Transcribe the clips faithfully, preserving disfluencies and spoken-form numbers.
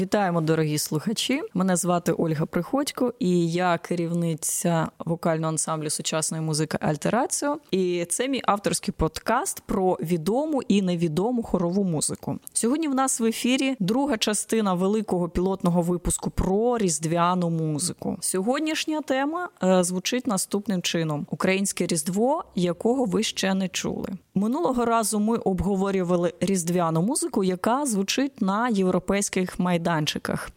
Вітаємо, дорогі слухачі. Мене звати Ольга Приходько, і я керівниця вокального ансамблю сучасної музики «Альтерація». І це мій авторський подкаст про відому і невідому хорову музику. Сьогодні в нас в ефірі друга частина великого пілотного випуску про різдвяну музику. Сьогоднішня тема звучить наступним чином: українське Різдво, якого ви ще не чули. Минулого разу ми обговорювали різдвяну музику, яка звучить на європейських майданчиках.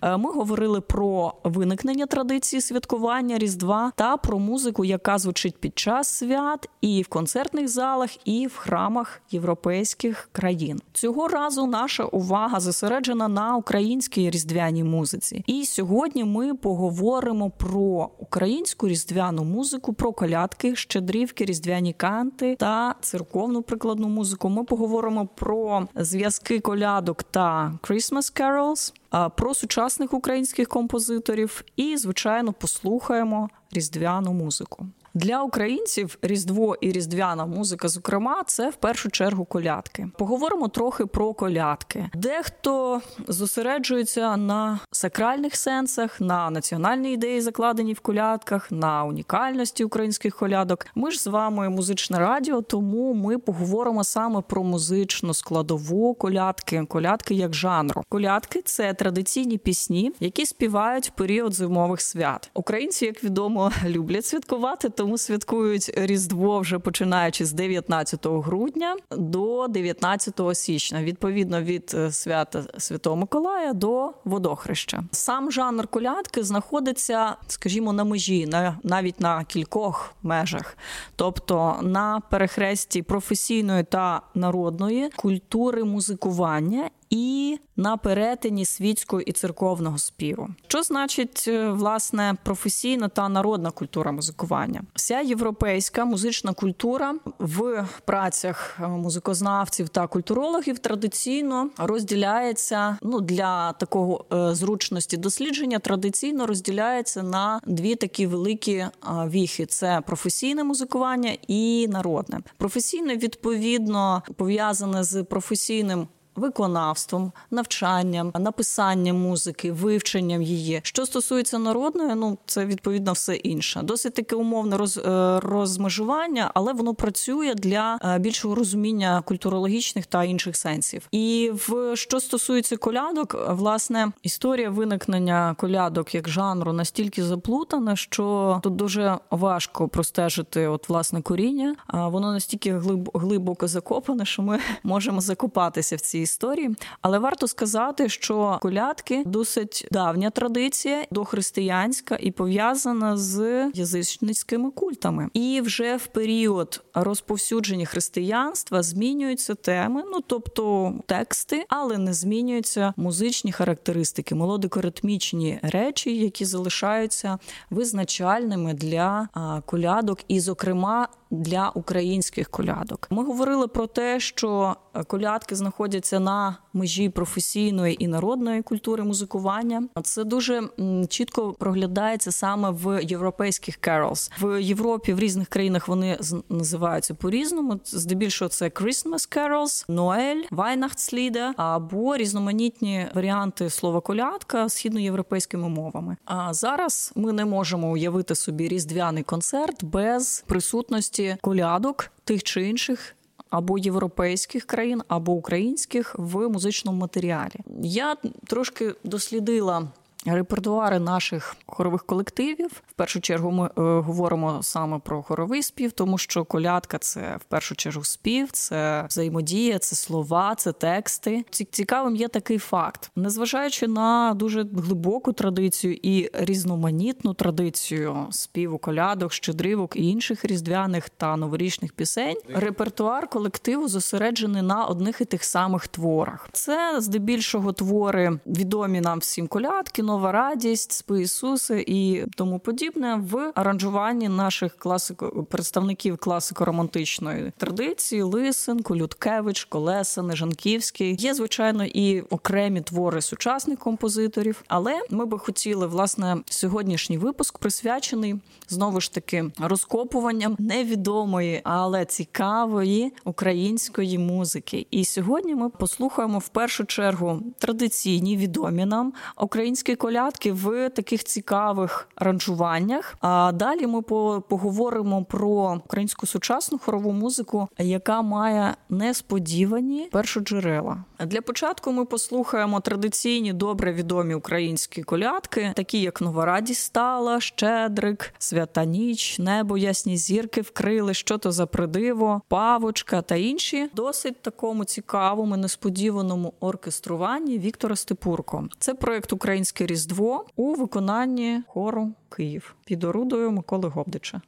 Ми говорили про виникнення традиції святкування Різдва та про музику, яка звучить під час свят і в концертних залах, і в храмах європейських країн. Цього разу наша увага зосереджена на українській різдвяній музиці. І сьогодні ми поговоримо про українську різдвяну музику, про колядки, щедрівки, різдвяні канти та церковну прикладну музику. Ми поговоримо про зв'язки колядок та Christmas Carols, про сучасних українських композиторів і, звичайно, послухаємо різдвяну музику. Для українців Різдво і різдвяна музика, зокрема, це в першу чергу колядки. Поговоримо трохи про колядки. Дехто зосереджується на сакральних сенсах, на національній ідеї, закладені в колядках, на унікальності українських колядок. Ми ж з вами музичне радіо, тому ми поговоримо саме про музичну складову колядки, колядки як жанру. Колядки – це традиційні пісні, які співають в період зимових свят. Українці, як відомо, люблять святкувати, тому святкують Різдво вже починаючи з дев'ятнадцятого грудня до дев'ятнадцятого січня, відповідно від свята Святого Миколая до Водохреща. Сам жанр колядки знаходиться, скажімо, на межі, на, навіть на кількох межах, тобто на перехресті професійної та народної культури музикування і на перетині світського і церковного співу. Що значить, власне, професійна та народна культура музикування? Вся європейська музична культура в працях музикознавців та культурологів традиційно розділяється, ну, для такого зручності дослідження, традиційно розділяється на дві такі великі віхи. Це професійне музикування і народне. Професійне, відповідно, пов'язане з професійним виконавством, навчанням, написанням музики, вивченням її. Що стосується народної, ну, це, відповідно, все інше. Досить таке умовне роз, розмежування, але воно працює для більшого розуміння культурологічних та інших сенсів. І в що стосується колядок, власне, історія виникнення колядок як жанру настільки заплутана, що тут дуже важко простежити от власне коріння. Воно настільки глиб, глибоко закопане, що ми можемо закопатися в цій історії, але варто сказати, що колядки досить давня традиція, дохристиянська і пов'язана з язичницькими культами. І вже в період розповсюдження християнства змінюються теми, ну, тобто тексти, але не змінюються музичні характеристики, мелодико-ритмічні речі, які залишаються визначальними для колядок і, зокрема, для українських колядок. Ми говорили про те, що колядки знаходяться на межі професійної і народної культури музикування. Це дуже чітко проглядається саме в європейських carols. В Європі, в різних країнах вони називаються по-різному. Здебільшого це Christmas carols, Noel, Weihnachtslieder або різноманітні варіанти слова колядка східноєвропейськими мовами. А зараз ми не можемо уявити собі різдвяний концерт без присутності колядок тих чи інших або європейських країн, або українських в музичному матеріалі. Я трошки дослідила репертуари наших хорових колективів. В першу чергу ми е, говоримо саме про хоровий спів, тому що колядка – це в першу чергу спів, це взаємодія, це слова, це тексти. Цікавим є такий факт. Незважаючи на дуже глибоку традицію і різноманітну традицію співу колядок, щедривок і інших різдвяних та новорічних пісень, репертуар колективу зосереджений на одних і тих самих творах. Це здебільшого твори, відомі нам всім колядки, нова радість, спи Ісусе і тому подібне в аранжуванні наших класико представників класико-романтичної традиції: Лисенко, Людкевич, Колесо, Нежанківський. Є, звичайно, і окремі твори сучасних композиторів, але ми би хотіли, власне, сьогоднішній випуск присвячений, знову ж таки, розкопуванням невідомої, але цікавої української музики. І сьогодні ми послухаємо в першу чергу традиційні, відомі нам українські колядки в таких цікавих аранжуваннях. А далі ми поговоримо про українську сучасну хорову музику, яка має несподівані першоджерела. Для початку ми послухаємо традиційні, добре відомі українські колядки, такі як «Нова радість стала», «Щедрик», «Свята ніч», «Небо ясні зірки вкрили», «Що то за придиво», «Павочка» та інші досить такому цікавому, несподіваному оркеструванні Віктора Степурко. Це проєкт «Українське різдво» у виконанні хору «Київ» під орудою Миколи Говдича.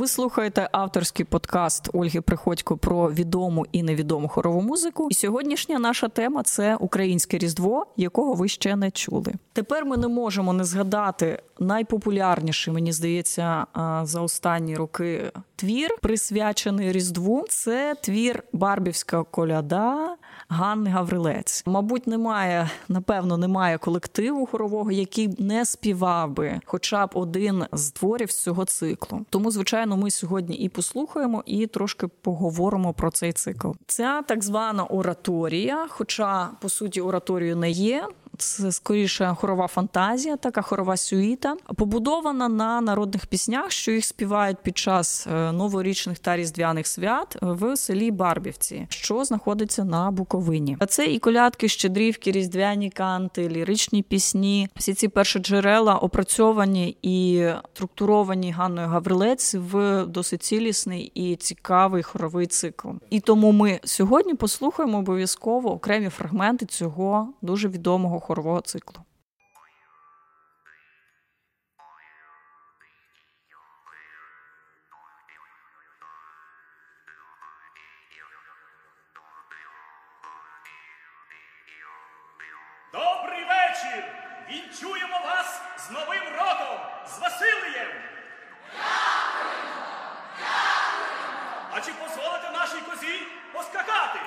Ви слухаєте авторський подкаст Ольги Приходько про відому і невідому хорову музику. І сьогоднішня наша тема – це українське Різдво, якого ви ще не чули. Тепер ми не можемо не згадати найпопулярніший, мені здається, за останні роки твір, присвячений Різдву. Це твір «Барбівська коляда» Ганни Гаврилець. Мабуть, немає, напевно, немає колективу хорового, який не співав би хоча б один з творів цього циклу. Тому, звичайно, ми сьогодні і послухаємо, і трошки поговоримо про цей цикл. Ця так звана ораторія, хоча, по суті, ораторією не є, це скоріше хорова фантазія, така хорова сюїта, побудована на народних піснях, що їх співають під час новорічних та різдвяних свят в селі Барбівці, що знаходиться на Буковині. А це і колядки, щедрівки, різдвяні канти, ліричні пісні. Всі ці перші джерела опрацьовані і структуровані Ганною Гаврилець в досить цілісний і цікавий хоровий цикл. І тому ми сьогодні послухаємо обов'язково окремі фрагменти цього дуже відомого хорового циклу. Добрий вечір! Вінчуємо вас з Новим роком, з Василієм! Дякуємо! Дякуємо! А чи дозволите нашій козі поскакати?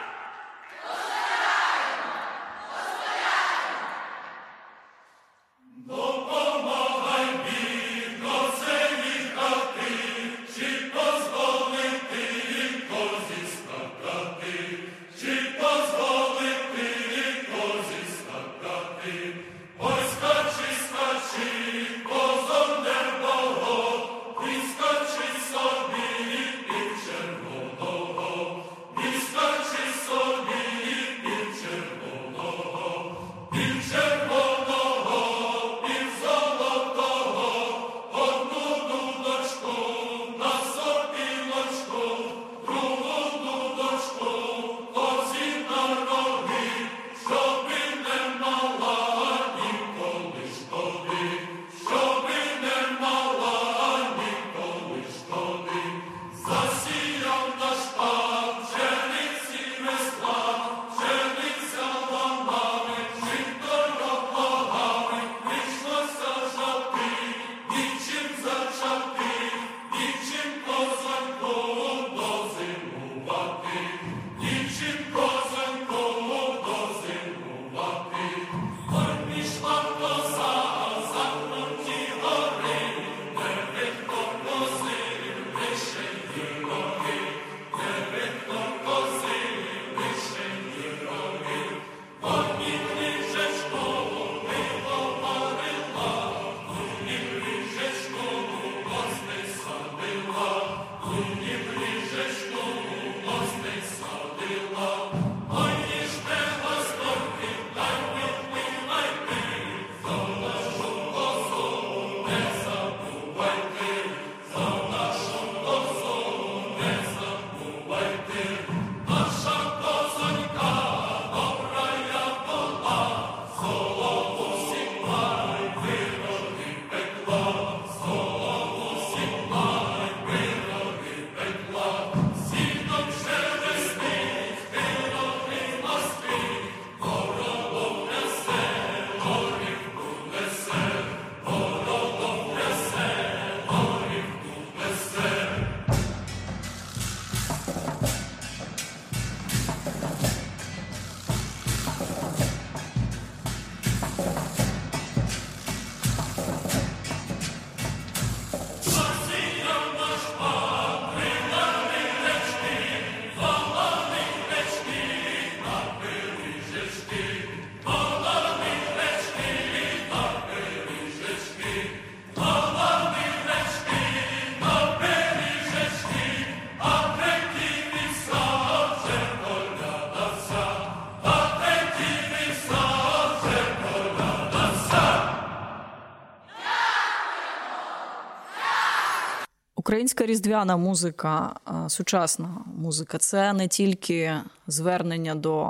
Українська різдвяна музика, сучасна музика – це не тільки звернення до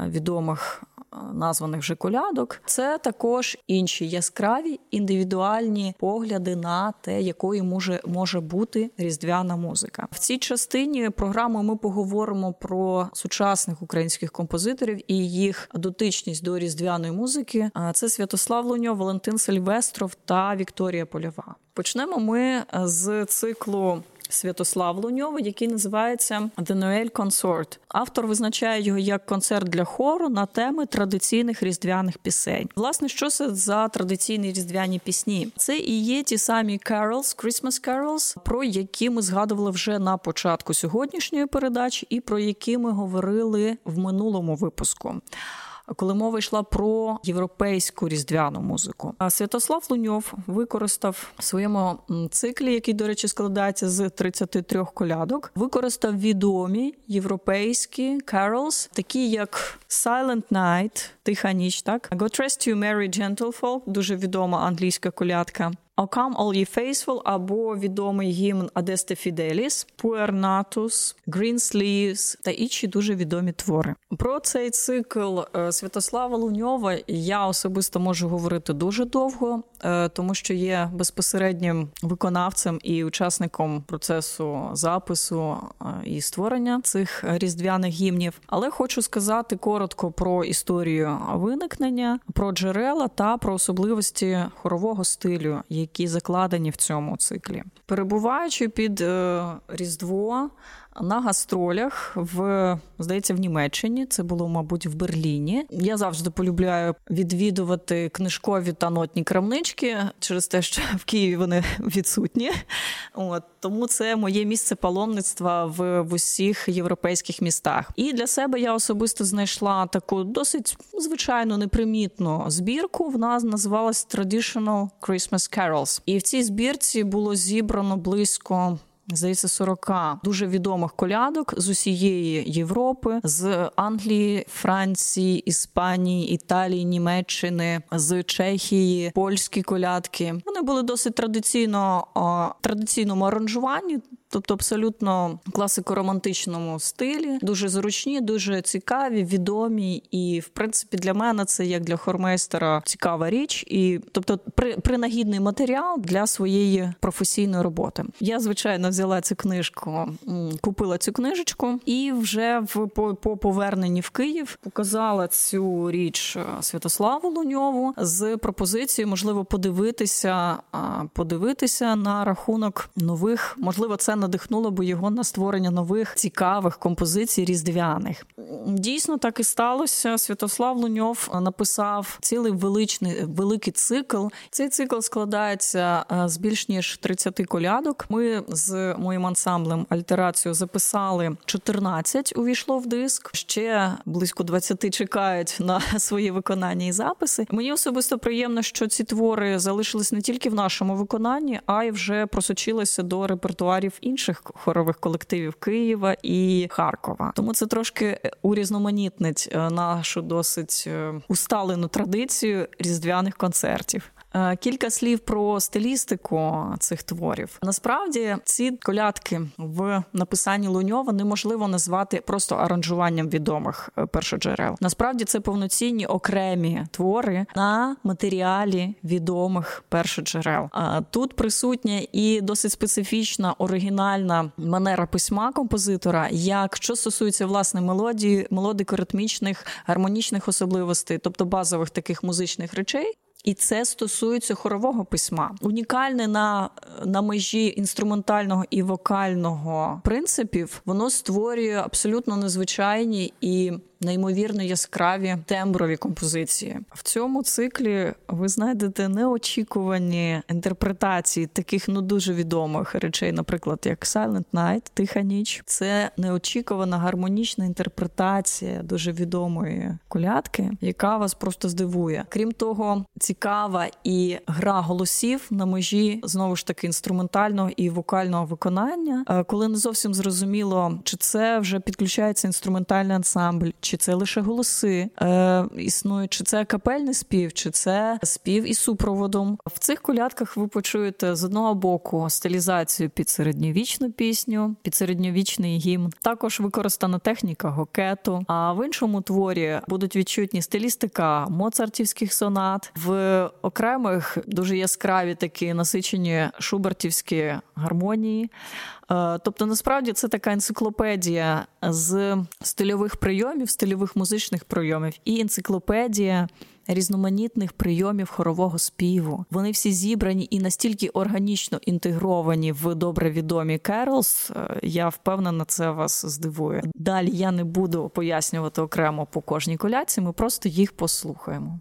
відомих названих вже колядок. Це також інші яскраві індивідуальні погляди на те, якою може, може бути різдвяна музика. В цій частині програми ми поговоримо про сучасних українських композиторів і їх дотичність до різдвяної музики. Це Святослав Луньо, Валентин Сильвестров та Вікторія Полява. Почнемо ми з циклу Святослав Луньо, який називається The Noel Consort. Автор визначає його як концерт для хору на теми традиційних різдвяних пісень. Власне, що це за традиційні різдвяні пісні? Це і є ті самі carols, Christmas carols, про які ми згадували вже на початку сьогоднішньої передачі і про які ми говорили в минулому випуску, коли мова йшла про європейську різдвяну музику. Святослав Луньов використав в своєму циклі, який, до речі, складається з тридцяти трьох колядок, використав відомі європейські carols, такі як Silent Night, Тиха ніч, так? Godrest to Mary, Gentlefolk, дуже відома англійська колядка. O come all ye faithful, або відомий гімн Adeste Fideles, Puernatus, Green Sleeves та інші дуже відомі твори. Про цей цикл Святослава Луньова я особисто можу говорити дуже довго, тому що є безпосереднім виконавцем і учасником процесу запису і створення цих різдвяних гімнів. Але хочу сказати коротко про історію виникнення, про джерела та про особливості хорового стилю, які закладені в цьому циклі. Перебуваючи під е, Різдво на гастролях, в, здається, в Німеччині, це було, мабуть, в Берліні. Я завжди полюбляю відвідувати книжкові та нотні крамнички, через те, що в Києві вони відсутні. От, тому це моє місце паломництва в, в усіх європейських містах. І для себе я особисто знайшла таку досить звичайну, непримітну збірку. Вона називалась Traditional Christmas Carols. І в цій збірці було зібрано близько, здається, сорок дуже відомих колядок з усієї Європи, з Англії, Франції, Іспанії, Італії, Німеччини, з Чехії, польські колядки. Вони були досить традиційно, в традиційному аранжуванні, тобто абсолютно класико-романтичному стилі. Дуже зручні, дуже цікаві, відомі. І, в принципі, для мене це, як для хормейстера, цікава річ. І, тобто, при, принагідний матеріал для своєї професійної роботи. Я, звичайно, взяла цю книжку, купила цю книжечку. І вже в, по, по поверненні в Київ показала цю річ Святославу Луньову з пропозицією, можливо, подивитися, подивитися на рахунок нових, можливо, це надихнуло би його на створення нових цікавих композицій різдвяних. Дійсно, так і сталося. Святослав Луньов написав цілий величний, великий цикл. Цей цикл складається з більш ніж тридцяти колядок. Ми з моїм ансамблем «Альтерацію» записали чотирнадцять, увійшло в диск. Ще близько двадцять чекають на свої виконання і записи. Мені особисто приємно, що ці твори залишились не тільки в нашому виконанні, а й вже просочилися до репертуарів інших хорових колективів Києва і Харкова. Тому це трошки урізноманітнить нашу досить усталену традицію різдвяних концертів. Кілька слів про стилістику цих творів. Насправді, ці колядки в написанні Луньова неможливо назвати просто аранжуванням відомих першоджерел. Насправді, це повноцінні окремі твори на матеріалі відомих першоджерел. Тут присутня і досить специфічна оригінальна манера письма композитора, як що стосується, власне, мелодії, мелодико-ритмічних, гармонічних особливостей, тобто базових таких музичних речей. І це стосується хорового письма. Унікальне на, на межі інструментального і вокального принципів, воно створює абсолютно незвичайні і неймовірно яскраві темброві композиції. В цьому циклі ви знайдете неочікувані інтерпретації таких, ну, дуже відомих речей, наприклад, як Silent Night, Тиха ніч. Це неочікувана гармонічна інтерпретація дуже відомої колядки, яка вас просто здивує. Крім того, цікава і гра голосів на межі, знову ж таки, інструментального і вокального виконання, коли не зовсім зрозуміло, чи це вже підключається інструментальний ансамбль, чи це лише голоси е, існують, чи це капельний спів, чи це спів із супроводом. В цих колядках ви почуєте з одного боку стилізацію під середньовічну пісню, під середньовічний гімн. Також використана техніка гокету. А в іншому творі будуть відчутні стилістика моцартівських сонат. В окремих дуже яскраві такі насичені шубертівські гармонії. Тобто, насправді, це така енциклопедія з стильових прийомів, стильових музичних прийомів і енциклопедія різноманітних прийомів хорового співу. Вони всі зібрані і настільки органічно інтегровані в добре відомі керолс, я впевнена, це вас здивує. Далі я не буду пояснювати окремо по кожній колядці, ми просто їх послухаємо.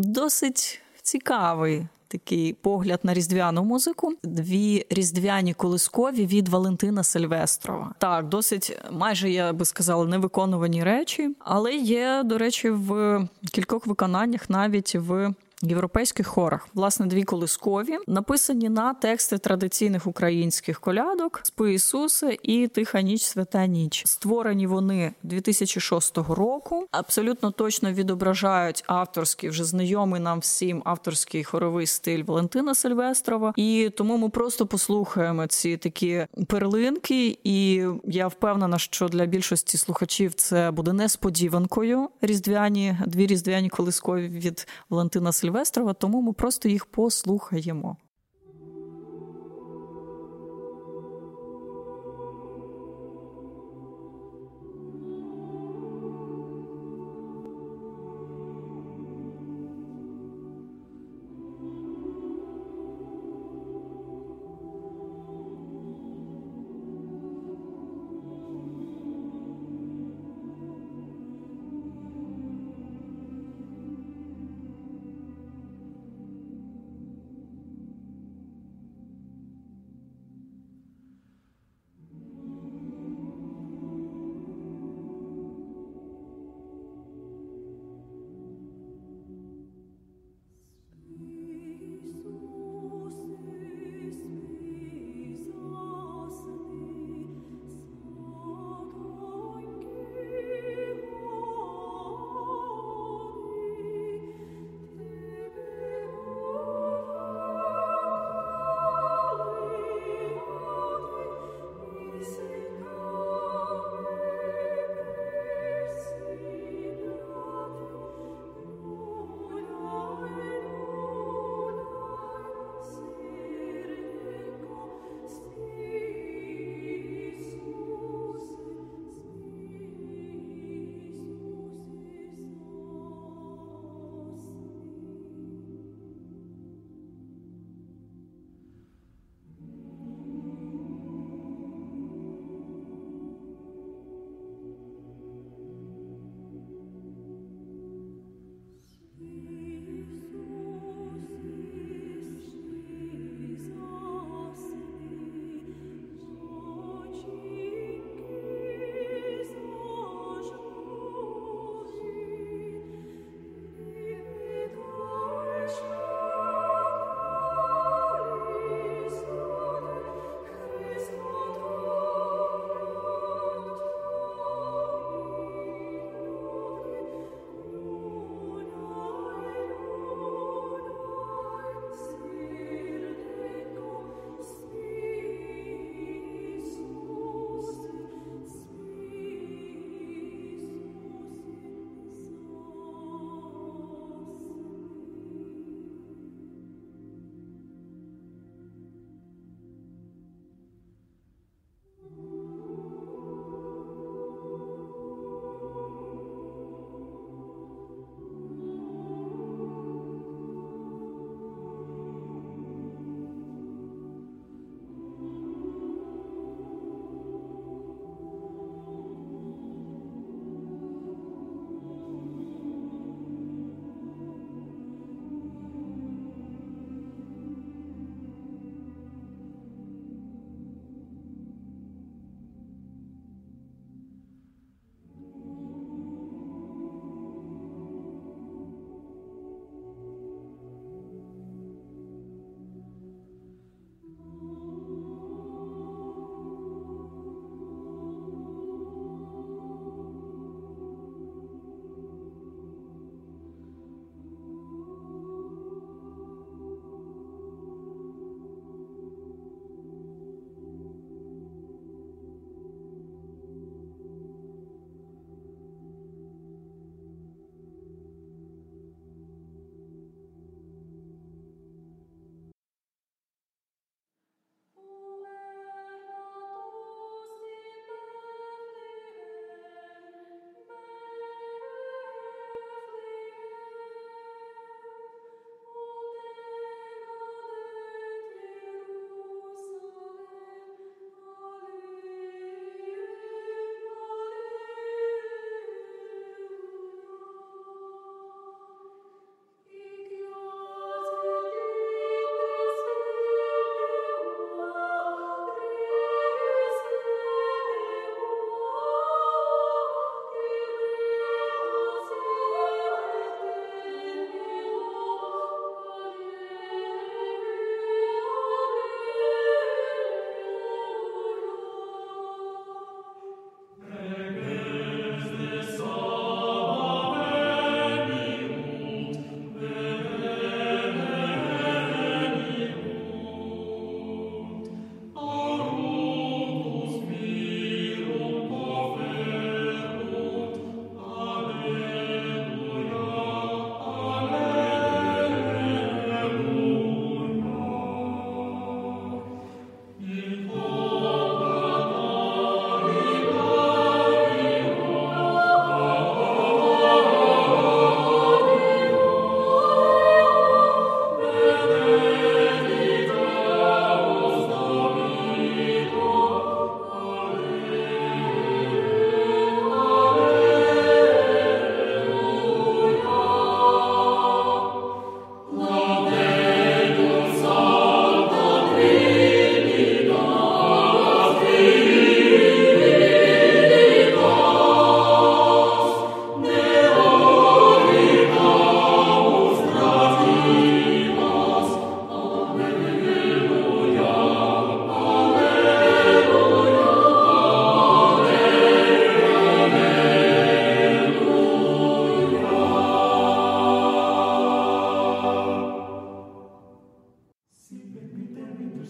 досить цікавий такий погляд на різдвяну музику. Дві різдвяні колискові від Валентина Сильвестрова. Так, досить, майже, я би сказала, невиконувані речі, але є, до речі, в кількох виконаннях навіть в європейських хорах. Власне, дві колискові, написані на тексти традиційних українських колядок «Спи, Ісусе» і «Тиха ніч, свята ніч». Створені вони дві тисячі шостого року, абсолютно точно відображають авторський, вже знайомий нам всім авторський хоровий стиль Валентина Сильвестрова. І тому ми просто послухаємо ці такі перлинки, і я впевнена, що для більшості слухачів це буде несподіванкою різдвяні, дві різдвяні колискові від Валентина Сильвестрова. Сильвестрова, тому ми просто їх послухаємо.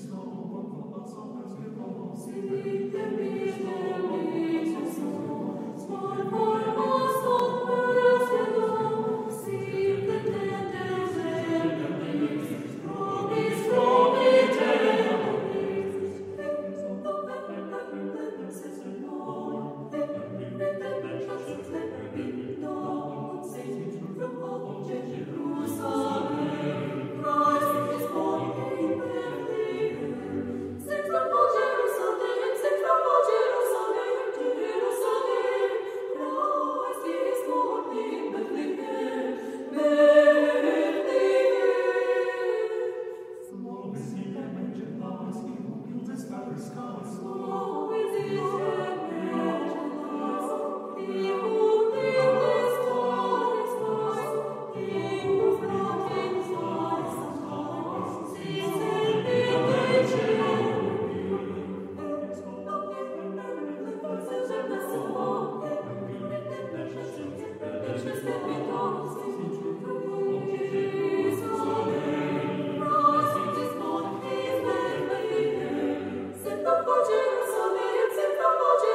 Jerusalem, Jerusalem,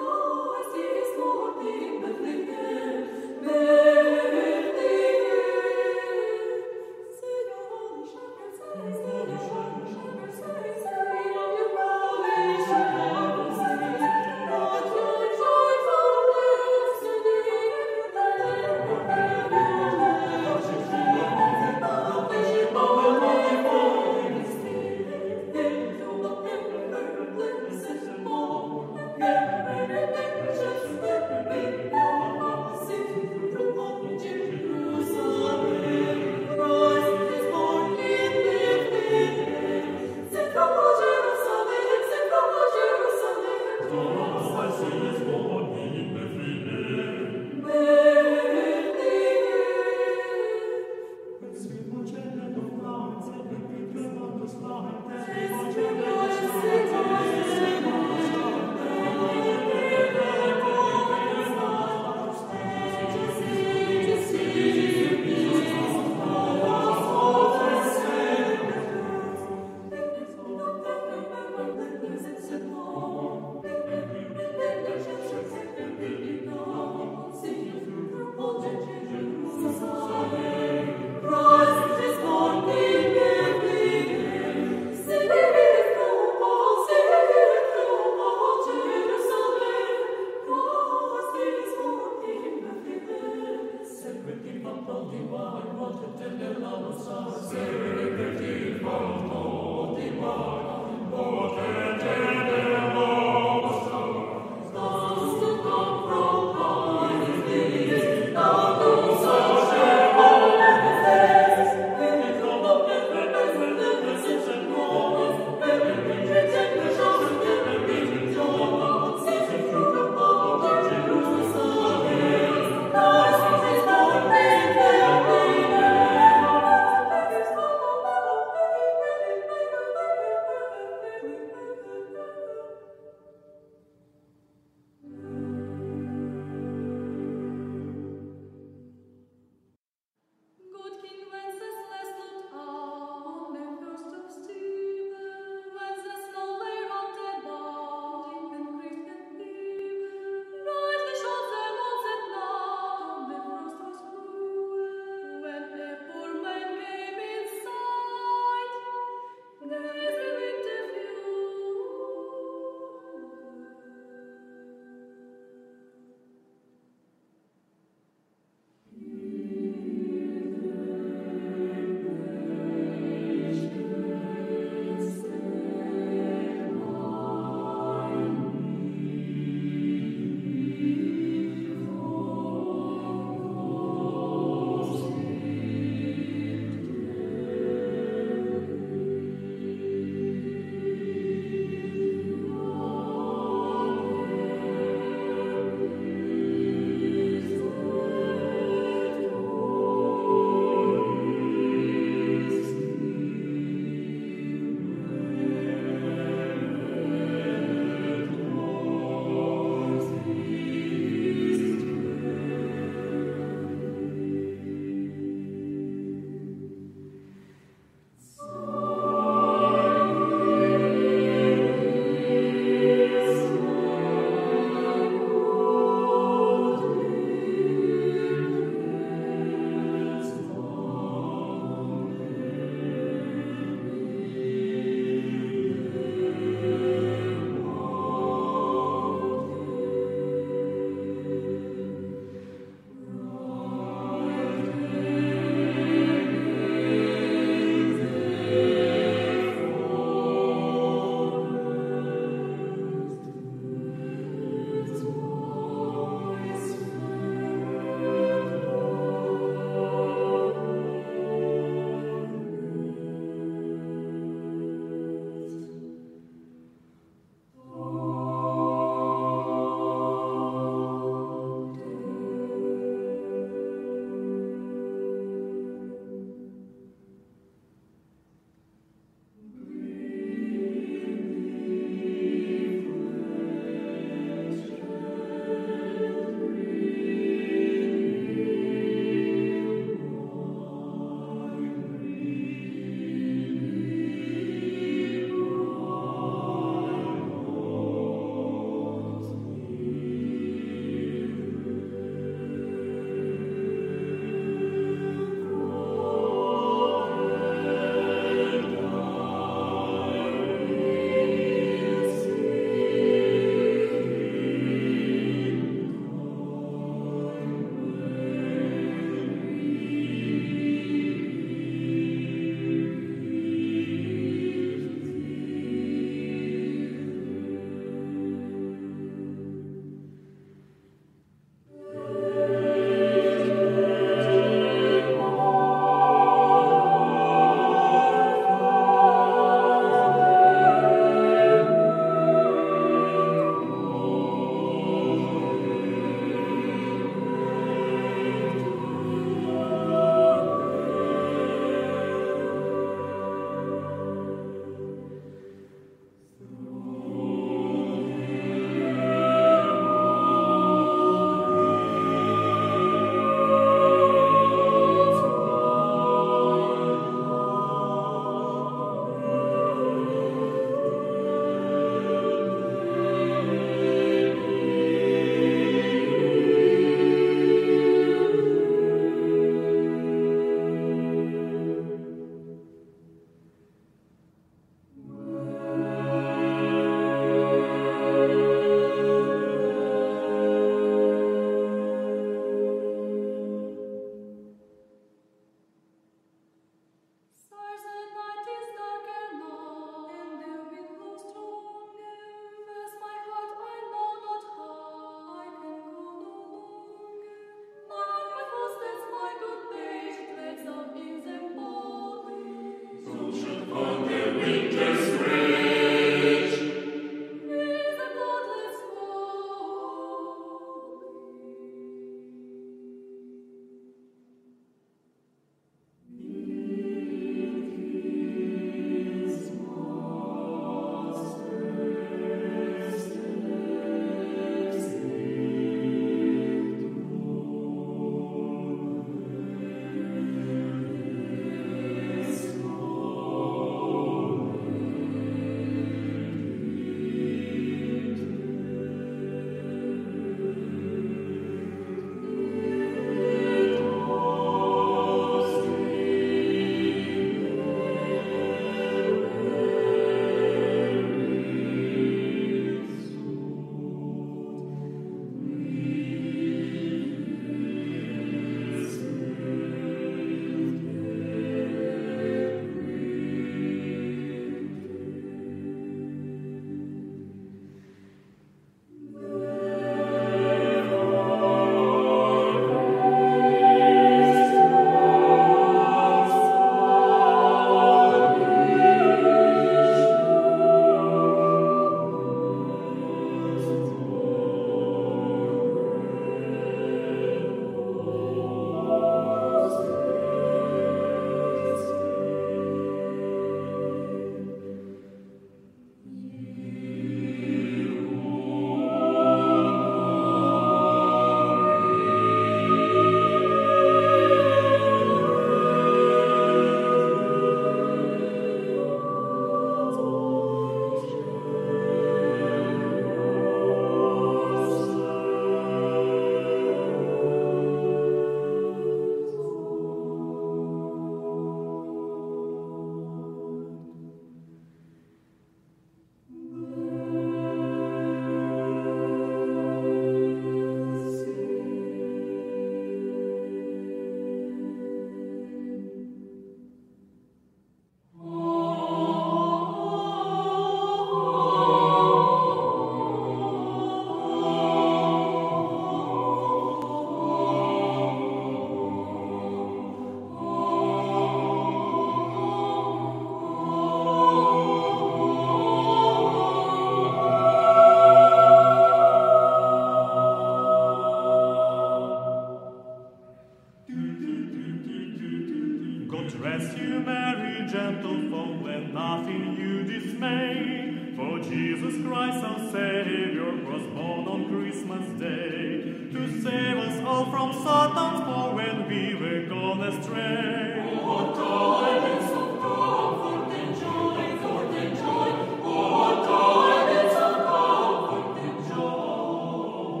gentle foe, let nothing you dismay. For Jesus Christ our Savior was born on Christmas Day to save us all from Satan's power when we were gone astray. Oh, what tidings of comfort and joy, comfort and joy, what tidings of comfort and joy.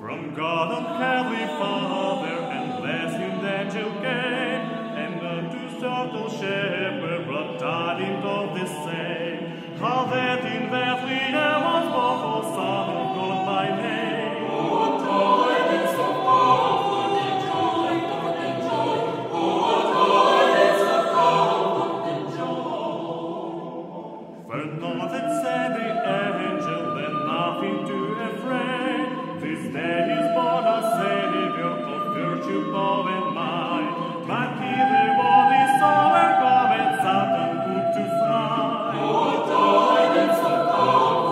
From God on heavenly Father and blessed angel came, and unto certain shepherd brought tidings of the same. How that in Bethlehem was born for Son of God by name. What tidings of comfort and joy, comfort and joy. What tidings of comfort and joy. For naught that said the angel, then nothing to afraid. This day is born a Savior of virtue, power and might. But he the one is so overcome and Satan put to flight. What tidings of comfort.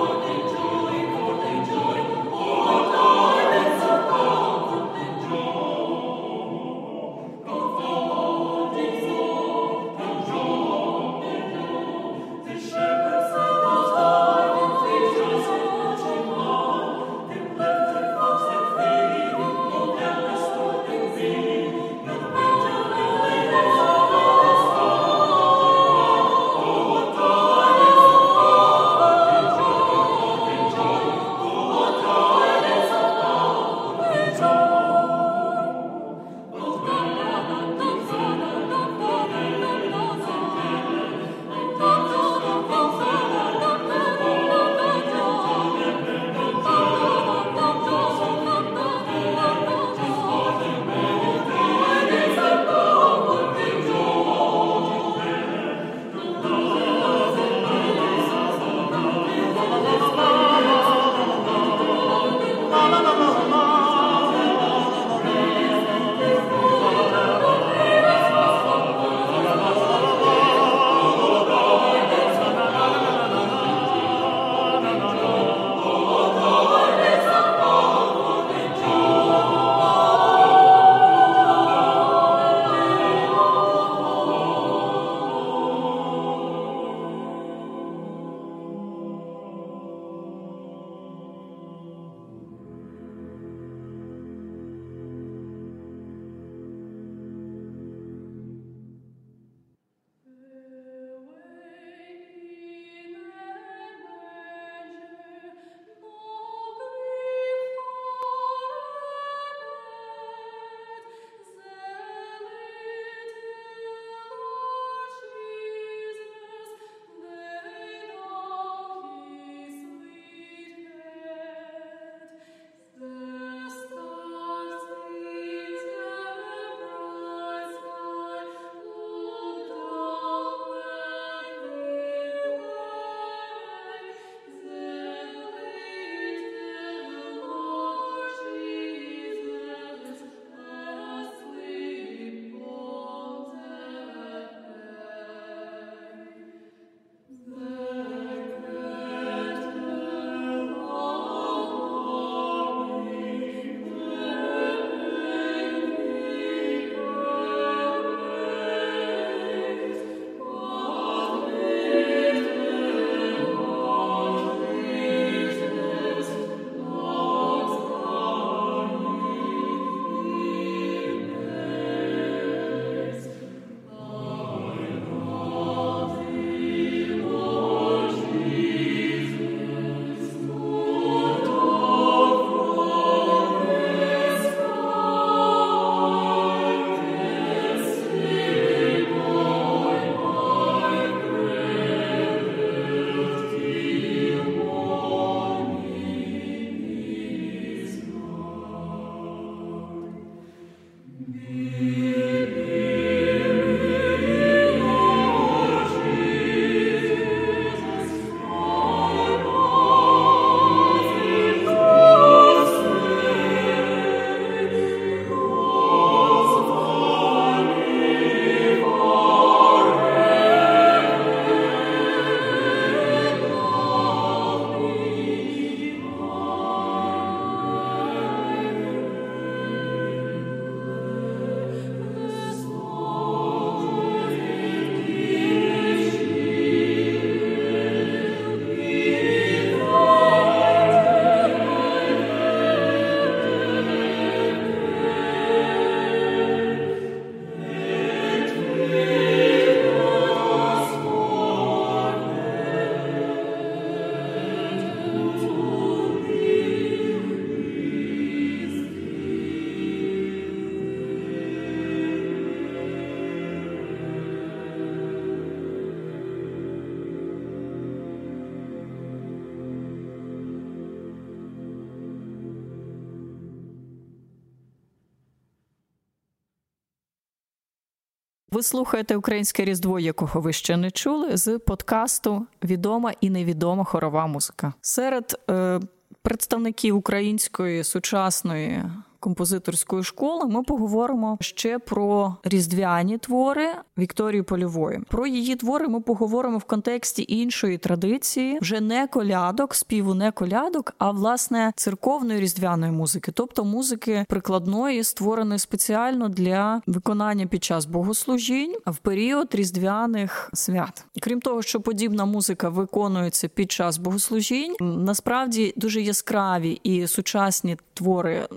Ви слухаєте «Українське Різдво», якого ви ще не чули, з подкасту «Відома і невідома хорова музика». Серед е, представників української сучасної композиторської школи ми поговоримо ще про різдвяні твори Вікторії Полявої. Про її твори ми поговоримо в контексті іншої традиції, вже не колядок, співу не колядок, а, власне, церковної різдвяної музики, тобто музики прикладної, створеної спеціально для виконання під час богослужінь в період різдвяних свят. Крім того, що подібна музика виконується під час богослужінь, насправді дуже яскраві і сучасні твори,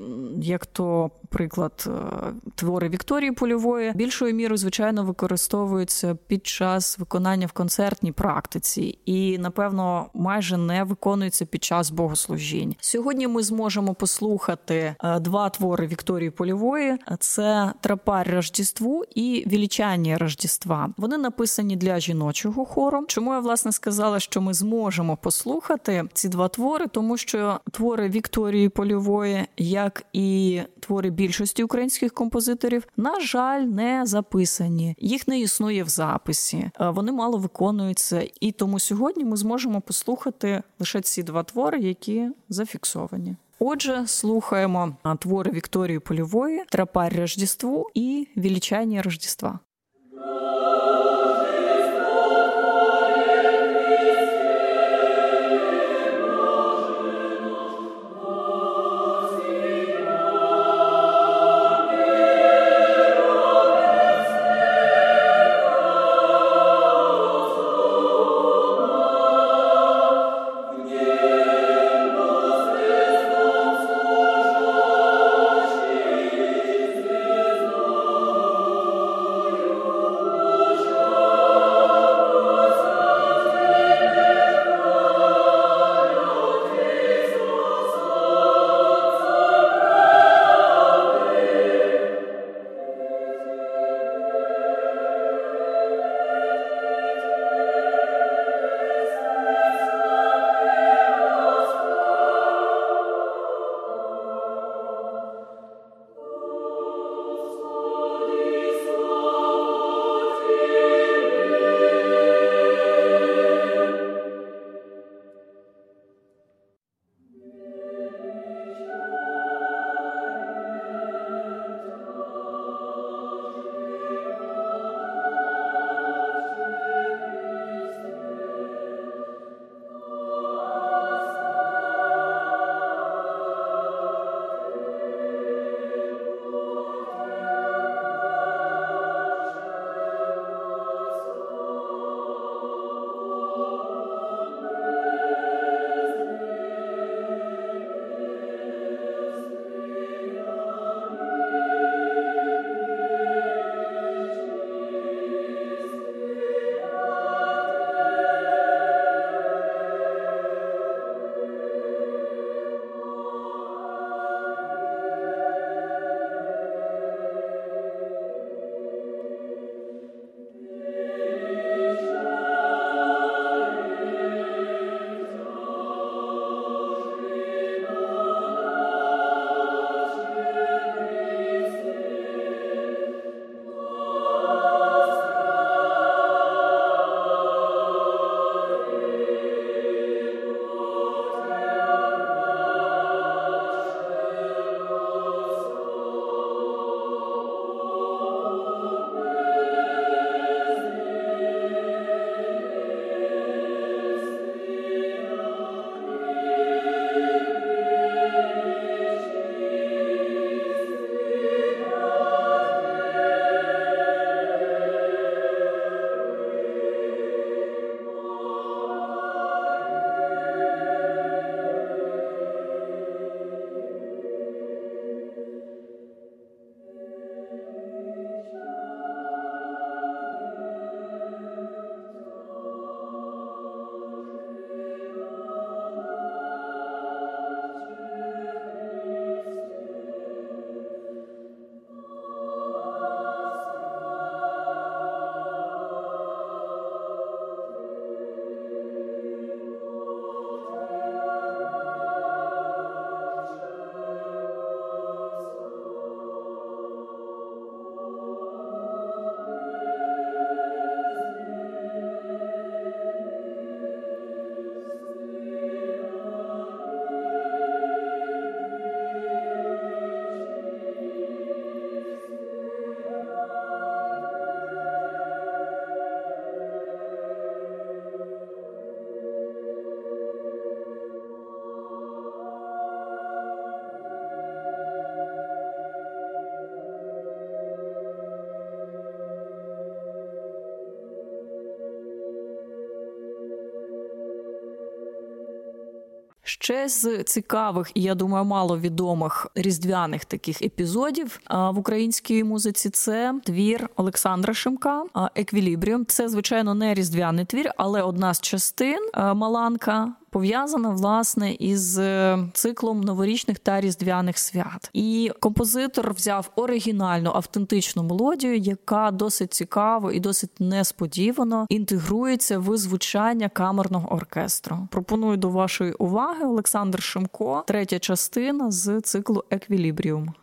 як то, приклад, твори Вікторії Полявої, більшою мірою, звичайно, використовуються під час виконання в концертній практиці і, напевно, майже не виконуються під час богослужінь. Сьогодні ми зможемо послухати два твори Вікторії Полявої. Це «Тропарь Рождеству» і «Величання Рождества». Вони написані для жіночого хору. Чому я, власне, сказала, що ми зможемо послухати ці два твори? Тому що твори Вікторії Полявої, як і твори більшості українських композиторів, на жаль, не записані. Їх не існує в записі. Вони мало виконуються. І тому сьогодні ми зможемо послухати лише ці два твори, які зафіксовані. Отже, слухаємо твори Вікторії Полявої «Тропарь Рождеству» і «Величання Рождества». Ще з цікавих, і я думаю, маловідомих різдвяних таких епізодів в українській музиці це твір Олександра Шимка «Еквілібріум». Це, звичайно, не різдвяний твір, але одна з частин «Маланка» пов'язана, власне, із циклом новорічних та різдвяних свят. І композитор взяв оригінальну, автентичну мелодію, яка досить цікаво і досить несподівано інтегрується в звучання камерного оркестру. Пропоную до вашої уваги Олександр Шимко, третя частина з циклу «Еквілібріум».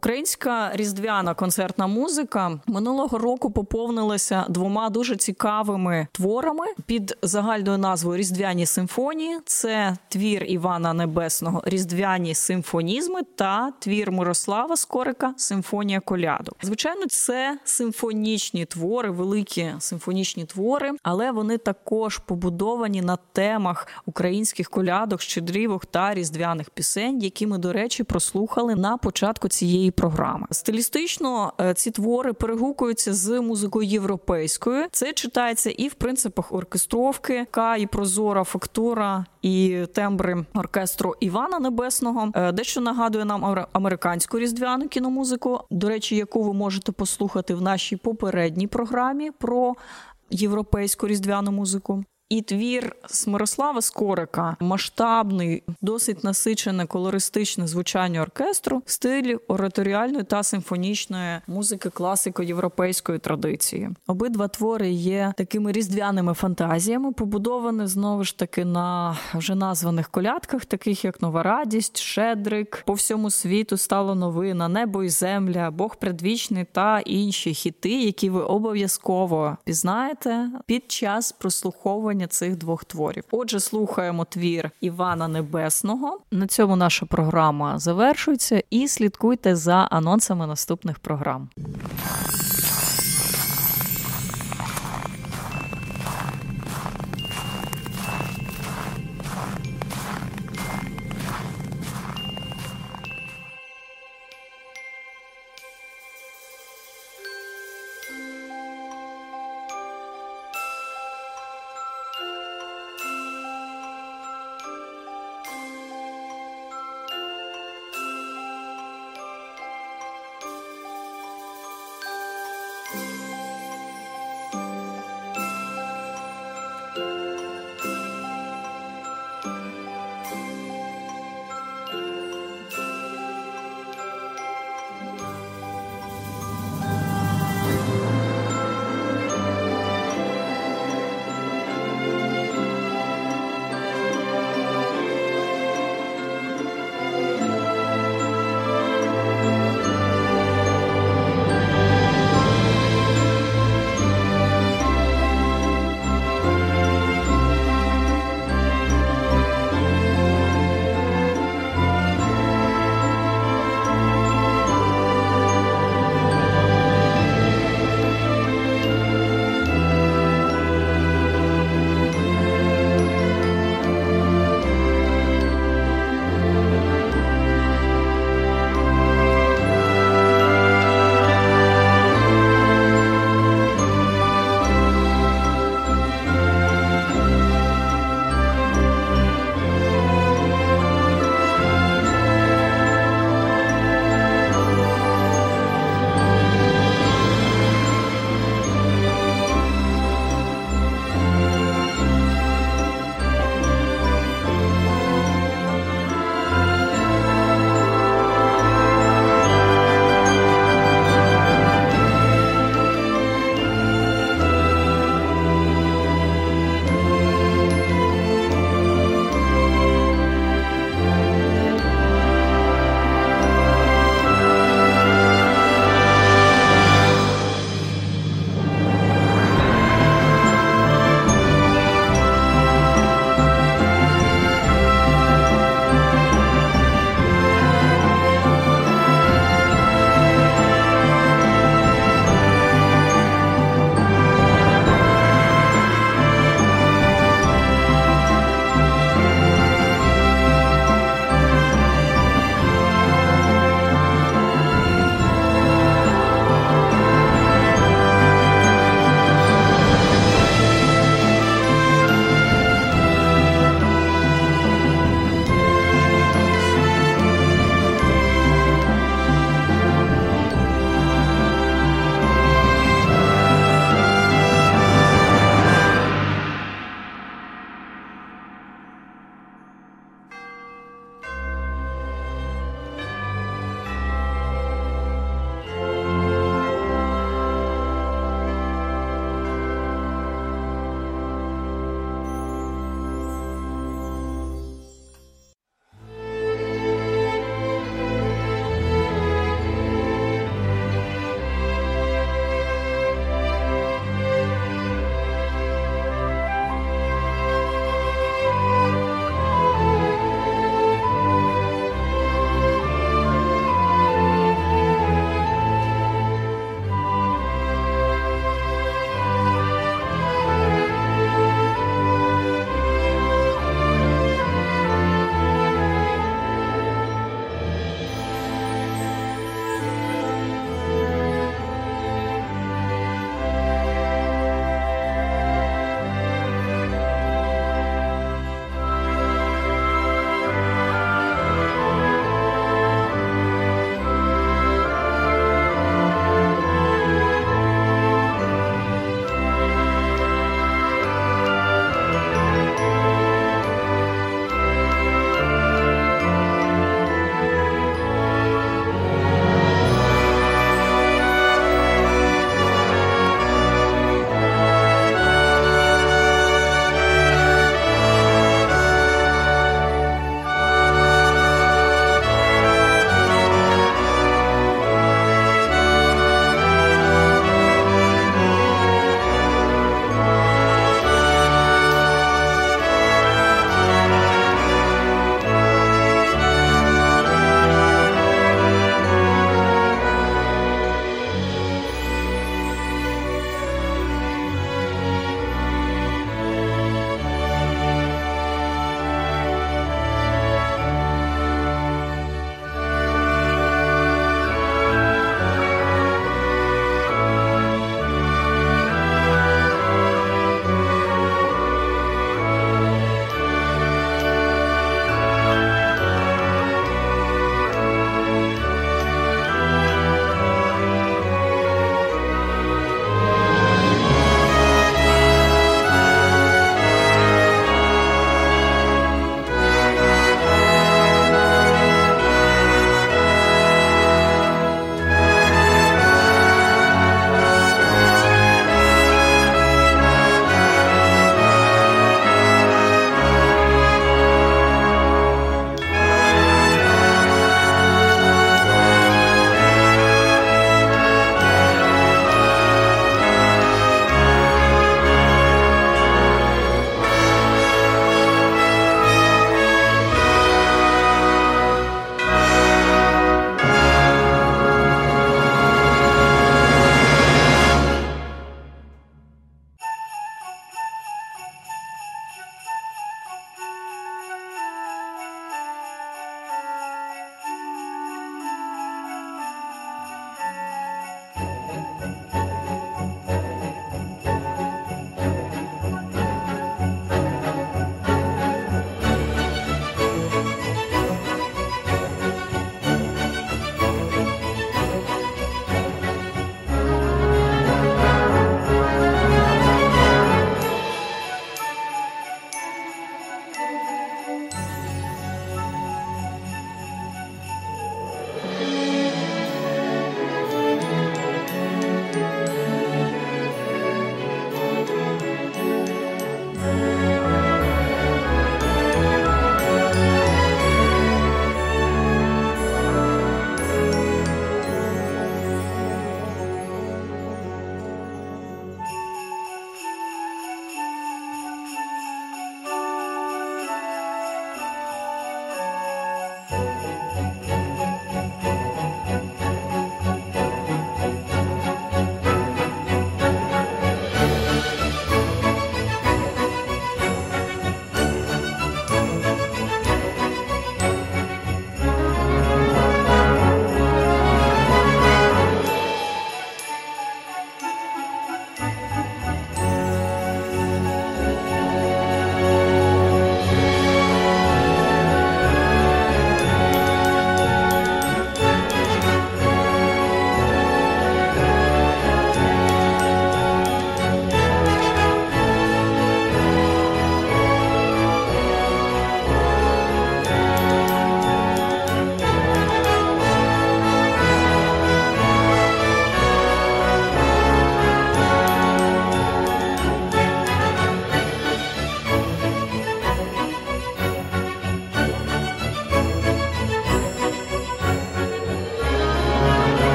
Українська різдвяна концертна музика минулого року поповнилася двома дуже цікавими творами під загальною назвою «Різдвяні симфонії». Це твір Івана Небесного «Різдвяні симфонізми» та твір Мирослава Скорика «Симфонія колядок». Звичайно, це симфонічні твори, великі симфонічні твори, але вони також побудовані на темах українських колядок, щедрівок та різдвяних пісень, які ми, до речі, прослухали на початку цієї програми. Стилістично ці твори перегукуються з музикою європейською. Це читається і в принципах оркестровки, яка і прозора фактура, і тембри оркестру Івана Небесного. Дещо нагадує нам американську різдвяну кіномузику, до речі, яку ви можете послухати в нашій попередній програмі про європейську різдвяну музику. І твір з Мирослава Скорика – масштабний, досить насичене колористичне звучання оркестру в стилі ораторіальної та симфонічної музики класико-європейської традиції. Обидва твори є такими різдвяними фантазіями, побудовані, знову ж таки, на вже названих колядках, таких як «Нова радість», «Щедрик», «По всьому світу стало новина», «Небо і земля», «Бог предвічний» та інші хіти, які ви обов'язково пізнаєте під час прослуховування цих двох творів. Отже, слухаємо твір Івана Небесного. На цьому наша програма завершується, і слідкуйте за анонсами наступних програм.